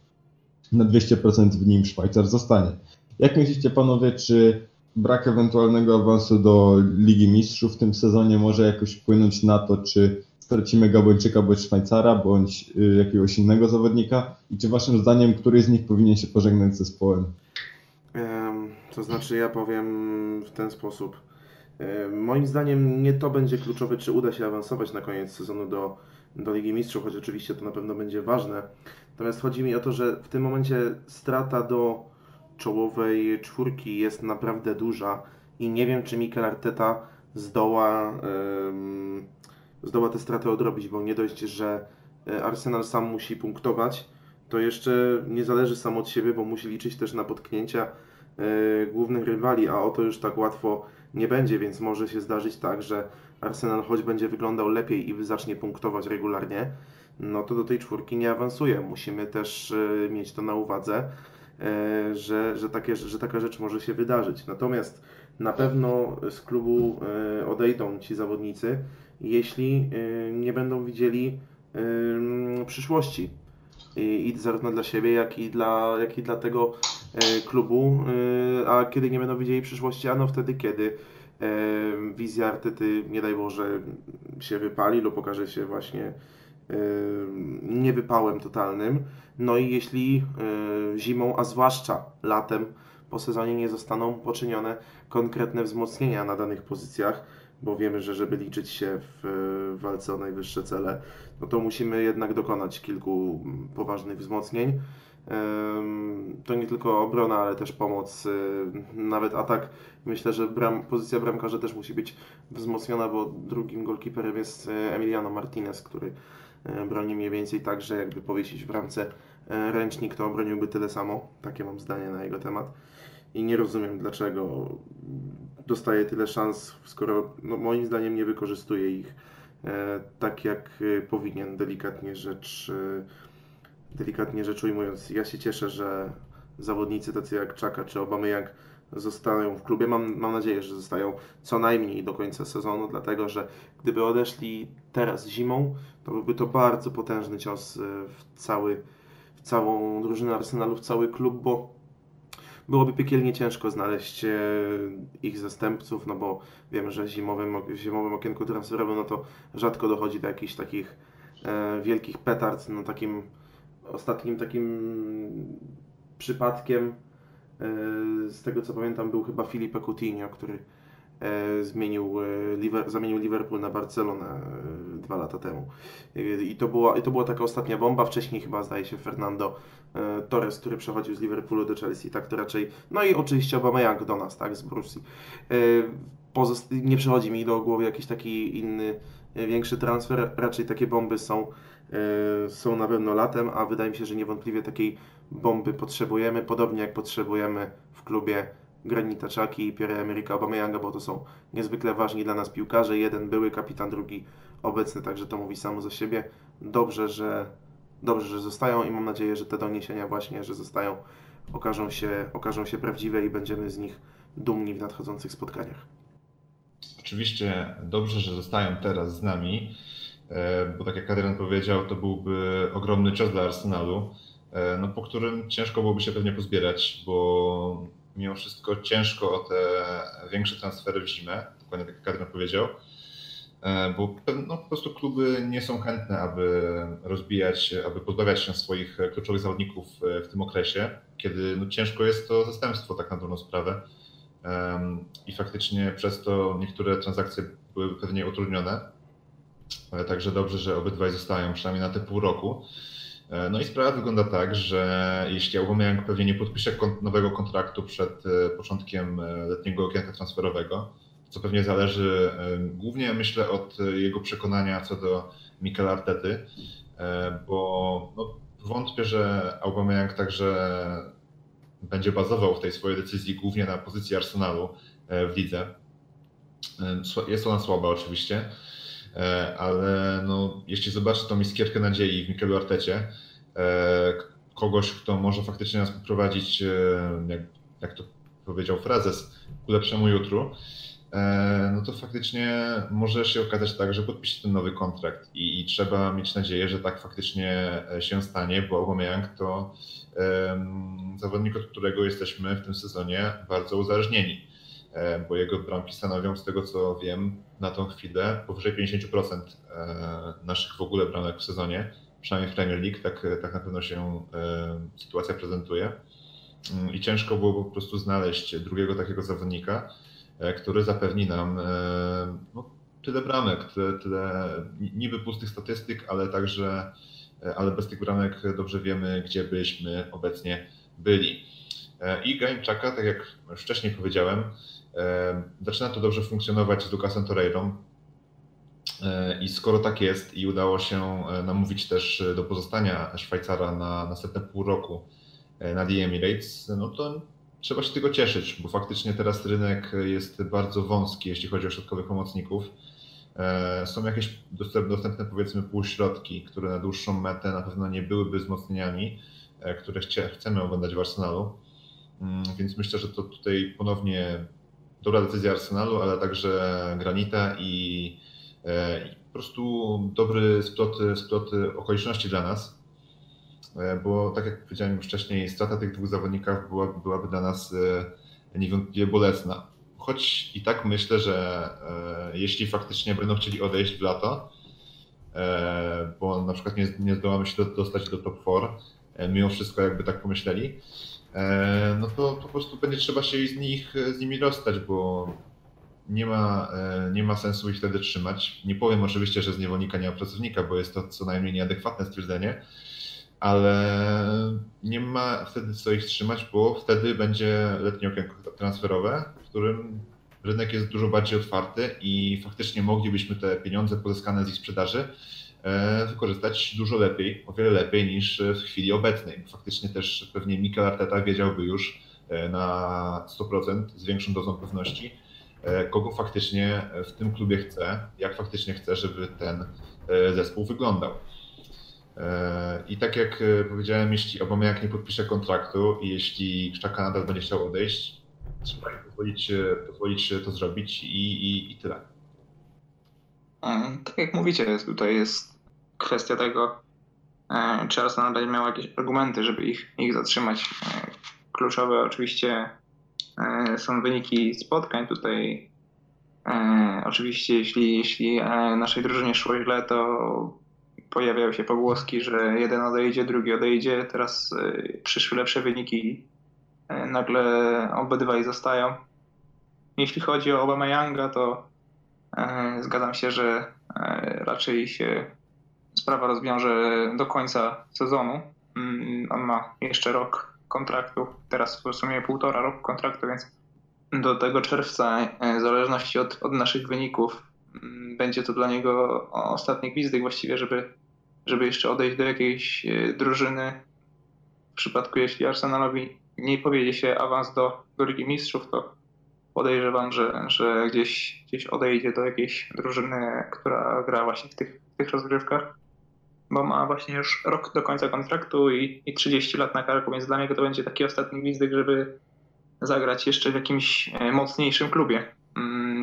na dwieście procent w nim Szwajcar zostanie. Jak myślicie panowie, czy brak ewentualnego awansu do Ligi Mistrzów w tym sezonie może jakoś wpłynąć na to, czy stracimy Gabończyka bądź Szwajcara, bądź yy, jakiegoś innego zawodnika i czy waszym zdaniem któryś z nich powinien się pożegnać z zespołem? To znaczy ja powiem w ten sposób. Moim zdaniem nie to będzie kluczowe, czy uda się awansować na koniec sezonu do, do Ligi Mistrzów, choć oczywiście to na pewno będzie ważne. Natomiast chodzi mi o to, że w tym momencie strata do czołowej czwórki jest naprawdę duża i nie wiem, czy Mikel Arteta zdoła, um, zdoła tę stratę odrobić, bo nie dość, że Arsenal sam musi punktować, to jeszcze nie zależy sam od siebie, bo musi liczyć też na potknięcia głównych rywali, a o to już tak łatwo nie będzie, więc może się zdarzyć tak, że Arsenal choć będzie wyglądał lepiej i zacznie punktować regularnie, no to do tej czwórki nie awansuje. Musimy też mieć to na uwadze, że, że, takie, że taka rzecz może się wydarzyć. Natomiast na pewno z klubu odejdą ci zawodnicy, jeśli nie będą widzieli przyszłości. I zarówno dla siebie, jak i dla, jak i dla tego klubu, a kiedy nie będą widzieli przyszłości, a no wtedy, kiedy wizja Artety, nie daj Boże, się wypali lub okaże się właśnie niewypałem totalnym. No i jeśli zimą, a zwłaszcza latem, po sezonie nie zostaną poczynione konkretne wzmocnienia na danych pozycjach, bo wiemy, że żeby liczyć się w walce o najwyższe cele, no to musimy jednak dokonać kilku poważnych wzmocnień. To nie tylko obrona, ale też pomoc, nawet atak. Myślę, że bram, pozycja bramkarza też musi być wzmocniona, bo drugim golkiperem jest Emiliano Martinez, który broni mniej więcej tak, że jakby powiesić w bramce ręcznik, to obroniłby tyle samo. Takie mam zdanie na jego temat. I nie rozumiem, dlaczego dostaje tyle szans, skoro no, moim zdaniem nie wykorzystuje ich e, tak, jak powinien, delikatnie rzecz, e, delikatnie rzecz ujmując. Ja się cieszę, że zawodnicy tacy jak Xhaka czy Aubameyang zostają w klubie. Mam, mam nadzieję, że zostają co najmniej do końca sezonu, dlatego że gdyby odeszli teraz zimą, to byłby to bardzo potężny cios w, cały, w całą drużynę Arsenalu, w cały klub, bo byłoby piekielnie ciężko znaleźć ich zastępców, no bo wiemy, że w zimowym, zimowym okienku transferowym no to rzadko dochodzi do jakichś takich e, wielkich petard. No takim ostatnim takim przypadkiem, e, z tego co pamiętam, był chyba Filipe Coutinho, który e, zmienił, e, liver, zamienił Liverpool na Barcelonę e, dwa lata temu. E, i, to była, I to była taka ostatnia bomba. Wcześniej chyba, zdaje się, Fernando Torres, który przechodził z Liverpoolu do Chelsea, tak to raczej, no i oczywiście Aubameyang do nas, tak, z Bruksji. Pozost- nie przychodzi mi do głowy jakiś taki inny, większy transfer, raczej takie bomby są, są na pewno latem, a wydaje mi się, że niewątpliwie takiej bomby potrzebujemy, podobnie jak potrzebujemy w klubie Granita Xhaki i Pierre-Emericka Aubameyanga, bo to są niezwykle ważni dla nas piłkarze, jeden były kapitan, drugi obecny, także to mówi samo za siebie. Dobrze, że Dobrze, że zostają i mam nadzieję, że te doniesienia właśnie, że zostają, okażą się, okażą się prawdziwe i będziemy z nich dumni w nadchodzących spotkaniach. Oczywiście dobrze, że zostają teraz z nami, bo tak jak Adrian powiedział, to byłby ogromny cios dla Arsenalu, no, po którym ciężko byłoby się pewnie pozbierać, bo mimo wszystko ciężko o te większe transfery w zimę, dokładnie tak jak Adrian powiedział. Bo no, po prostu kluby nie są chętne, aby rozbijać, aby pozbawiać się swoich kluczowych zawodników w tym okresie, kiedy no, ciężko jest to zastępstwo tak na dobrą sprawę i faktycznie przez to niektóre transakcje były pewnie utrudnione, także dobrze, że obydwaj zostają przynajmniej na te pół roku. No i sprawa wygląda tak, że jeśli Aubameyang pewnie nie podpisze nowego kontraktu przed początkiem letniego okienka transferowego, co pewnie zależy głównie, myślę, od jego przekonania co do Mikela Artety, bo no, wątpię, że Aubameyang także będzie bazował w tej swojej decyzji głównie na pozycji Arsenalu w lidze. Jest ona słaba oczywiście, ale no, jeśli zobaczy tą iskierkę nadziei w Mikelu Artecie, kogoś, kto może faktycznie nas poprowadzić, jak, jak to powiedział Frazes, ku lepszemu jutru, no to faktycznie może się okazać tak, że podpisze ten nowy kontrakt i, i trzeba mieć nadzieję, że tak faktycznie się stanie, bo Aubameyang to um, zawodnik, od którego jesteśmy w tym sezonie bardzo uzależnieni, bo jego bramki stanowią, z tego co wiem, na tą chwilę powyżej pięćdziesiąt procent naszych w ogóle bramek w sezonie, przynajmniej w Premier League, tak, tak na pewno się um, sytuacja prezentuje i ciężko było po prostu znaleźć drugiego takiego zawodnika, który zapewni nam no, tyle bramek, tyle, tyle niby pustych statystyk, ale także, ale bez tych bramek dobrze wiemy, gdzie byśmy obecnie byli. I Granit Xhaka, tak jak już wcześniej powiedziałem, zaczyna to dobrze funkcjonować z Lucasem Torreirą i skoro tak jest i udało się namówić też do pozostania Szwajcara na następne pół roku na The Emirates, no to trzeba się tego cieszyć, bo faktycznie teraz rynek jest bardzo wąski, jeśli chodzi o środkowych pomocników. Są jakieś dostępne, powiedzmy, półśrodki, które na dłuższą metę na pewno nie byłyby wzmocnieniami, które chcemy oglądać w Arsenalu. Więc myślę, że to tutaj ponownie dobra decyzja Arsenalu, ale także Granita i, i po prostu dobry splot, splot okoliczności dla nas. bo tak jak powiedziałem już wcześniej, strata tych dwóch zawodników byłaby, byłaby dla nas niewątpliwie bolesna. Choć i tak myślę, że jeśli faktycznie będą chcieli odejść w lato, bo na przykład nie, nie zdołamy się dostać do top czwórki, mimo wszystko jakby tak pomyśleli, no to, to po prostu będzie trzeba się z, nich, z nimi rozstać, bo nie ma, nie ma sensu ich wtedy trzymać. Nie powiem oczywiście, że z niewolnika nie ma pracownika, bo jest to co najmniej nieadekwatne stwierdzenie, ale nie ma wtedy co ich trzymać, bo wtedy będzie letnie okienko transferowe, w którym rynek jest dużo bardziej otwarty i faktycznie moglibyśmy te pieniądze pozyskane z ich sprzedaży wykorzystać dużo lepiej, o wiele lepiej niż w chwili obecnej. Faktycznie też pewnie Mikel Arteta wiedziałby już na sto procent z większą dozą pewności, kogo faktycznie w tym klubie chce, jak faktycznie chce, żeby ten zespół wyglądał. I tak jak powiedziałem, jeśli Aubameyang nie podpisze kontraktu i jeśli Xhaka nadal będzie chciał odejść, trzeba im pozwolić, pozwolić to zrobić i, i, i tyle. Tak jak mówicie, jest, tutaj jest kwestia tego, czy Arsenal będzie miał jakieś argumenty, żeby ich, ich zatrzymać. Kluczowe oczywiście są wyniki spotkań tutaj. Oczywiście jeśli, jeśli naszej drużynie szło źle, to pojawiały się pogłoski, że jeden odejdzie, drugi odejdzie. Teraz przyszły lepsze wyniki, nagle obydwaj zostają. Jeśli chodzi o Aubameyanga, to zgadzam się, że raczej się sprawa rozwiąże do końca sezonu. On ma jeszcze rok kontraktu, teraz w sumie półtora roku kontraktu, więc do tego czerwca, w zależności od, od naszych wyników, będzie to dla niego ostatni gwizdek właściwie, żeby, żeby jeszcze odejść do jakiejś drużyny. W przypadku, jeśli Arsenalowi nie powiedzie się awans do, do Ligi Mistrzów, to podejrzewam, że, że gdzieś, gdzieś odejdzie do jakiejś drużyny, która gra właśnie w tych, w tych rozgrywkach, bo ma właśnie już rok do końca kontraktu i, i trzydzieści lat na karku, więc dla niego to będzie taki ostatni gwizdek, żeby zagrać jeszcze w jakimś mocniejszym klubie.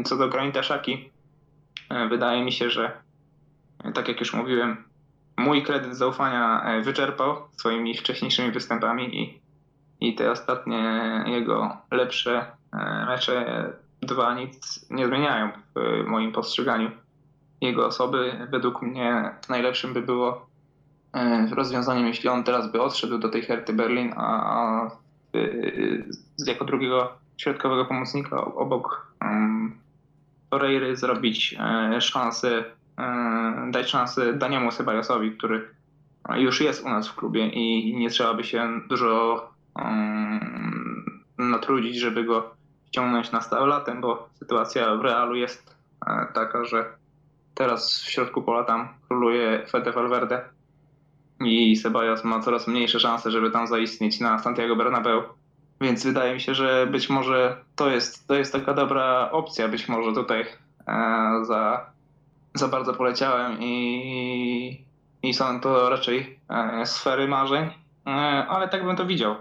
Co do Granita Xhaki, wydaje mi się, że tak jak już mówiłem, mój kredyt zaufania wyczerpał swoimi wcześniejszymi występami i, i te ostatnie jego lepsze mecze dwa nic nie zmieniają w moim postrzeganiu jego osoby. Według mnie najlepszym by było rozwiązaniem, jeśli on teraz by odszedł do tej Herty Berlin, a jako drugiego środkowego pomocnika obok Torreiry zrobić szansę, dać szansę Daniemu Ceballosowi, który już jest u nas w klubie i nie trzeba by się dużo natrudzić, żeby go ściągnąć na stałe latem, bo sytuacja w Realu jest taka, że teraz w środku pola tam króluje Fede Valverde i Ceballos ma coraz mniejsze szanse, żeby tam zaistnieć na Santiago Bernabeu. Więc wydaje mi się, że być może to jest, to jest taka dobra opcja. Być może tutaj za, za bardzo poleciałem i, i są to raczej sfery marzeń, ale tak bym to widział.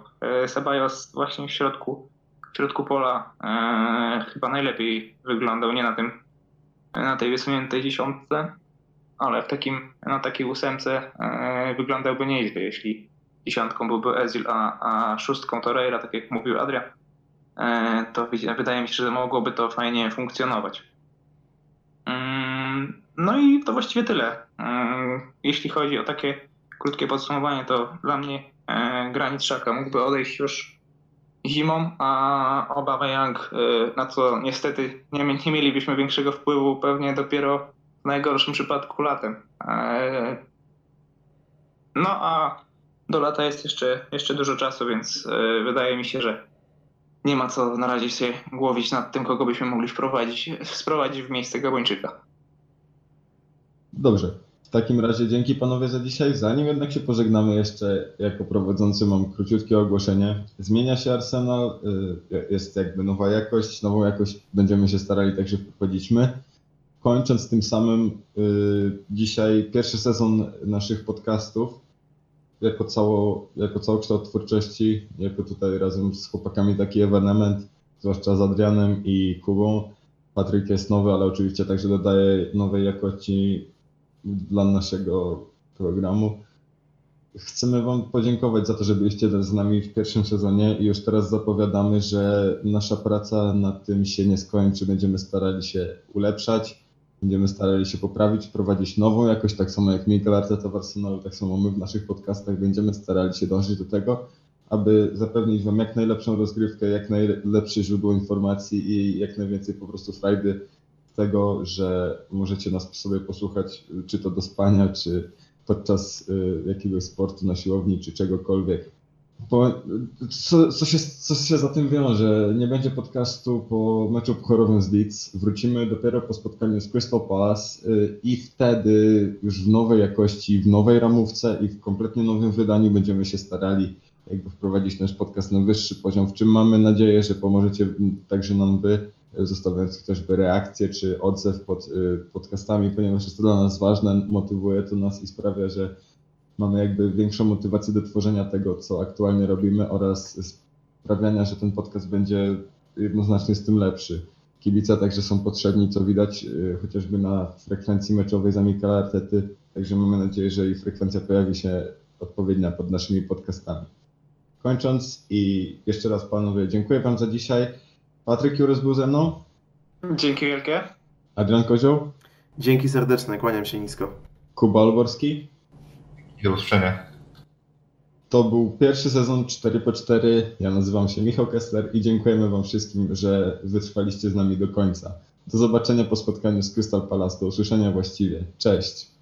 Ceballos właśnie w środku, w środku pola chyba najlepiej wyglądał, nie na tym, na tej wysuniętej dziesiątce, ale w takim, na takiej ósemce wyglądałby nieźle, jeśli dziesiątką byłby Özil, a, a szóstką Torreira, tak jak mówił Adrian, to wydaje mi się, że mogłoby to fajnie funkcjonować. No i to właściwie tyle. Jeśli chodzi o takie krótkie podsumowanie, to dla mnie Granit Xhaka mógłby odejść już zimą, a Aubameyang, na co niestety nie, nie mielibyśmy większego wpływu, pewnie dopiero w najgorszym przypadku latem. No a do lata jest jeszcze, jeszcze dużo czasu, więc wydaje mi się, że nie ma co na razie się głowić nad tym, kogo byśmy mogli wprowadzić, sprowadzić w miejsce Gabończyka. Dobrze. W takim razie dzięki panowie za dzisiaj. Zanim jednak się pożegnamy, jeszcze jako prowadzący mam króciutkie ogłoszenie. Zmienia się Arsenal, jest jakby nowa jakość, nową jakość będziemy się starali także wprowadzić my. Kończąc tym samym dzisiaj pierwszy sezon naszych podcastów jako, cało, jako całokształt twórczości, jako tutaj razem z chłopakami taki ewenement, zwłaszcza z Adrianem i Kubą. Patryk jest nowy, ale oczywiście także dodaje nowej jakości dla naszego programu. Chcemy Wam podziękować za to, że byliście z nami w pierwszym sezonie i już teraz zapowiadamy, że nasza praca nad tym się nie skończy. Będziemy starali się ulepszać, będziemy starali się poprawić, prowadzić nową jakość, tak samo jak Mikel Arteta w Arsenalu, tak samo my w naszych podcastach będziemy starali się dążyć do tego, aby zapewnić Wam jak najlepszą rozgrywkę, jak najlepsze źródło informacji i jak najwięcej po prostu frajdy tego, że możecie nas sobie posłuchać, czy to do spania, czy podczas jakiegoś sportu na siłowni, czy czegokolwiek. Po, co, co, się, co się za tym wiąże? Nie będzie podcastu po meczu puchorowym z Leeds. Wrócimy dopiero po spotkaniu z Crystal Palace i wtedy już w nowej jakości, w nowej ramówce i w kompletnie nowym wydaniu będziemy się starali jakby wprowadzić nasz podcast na wyższy poziom, w czym mamy nadzieję, że pomożecie także nam wy, zostawiając chociażby reakcję czy odzew pod podcastami, ponieważ jest to dla nas ważne, motywuje to nas i sprawia, że mamy jakby większą motywację do tworzenia tego, co aktualnie robimy oraz sprawiania, że ten podcast będzie jednoznacznie z tym lepszy. Kibice także są potrzebni, co widać chociażby na frekwencji meczowej za Mikela Artety, także mamy nadzieję, że ich frekwencja pojawi się odpowiednia pod naszymi podcastami. Kończąc i jeszcze raz panowie, dziękuję wam za dzisiaj. Patryk Jurys był ze mną. Dzięki wielkie. Adrian Kozioł. Dzięki serdeczne, kłaniam się nisko. Kuba Olborski. I do usłyszenia. To był pierwszy sezon cztery po cztery. Ja nazywam się Michał Kessler i dziękujemy wam wszystkim, że wytrwaliście z nami do końca. Do zobaczenia po spotkaniu z Crystal Palace. Do usłyszenia właściwie. Cześć.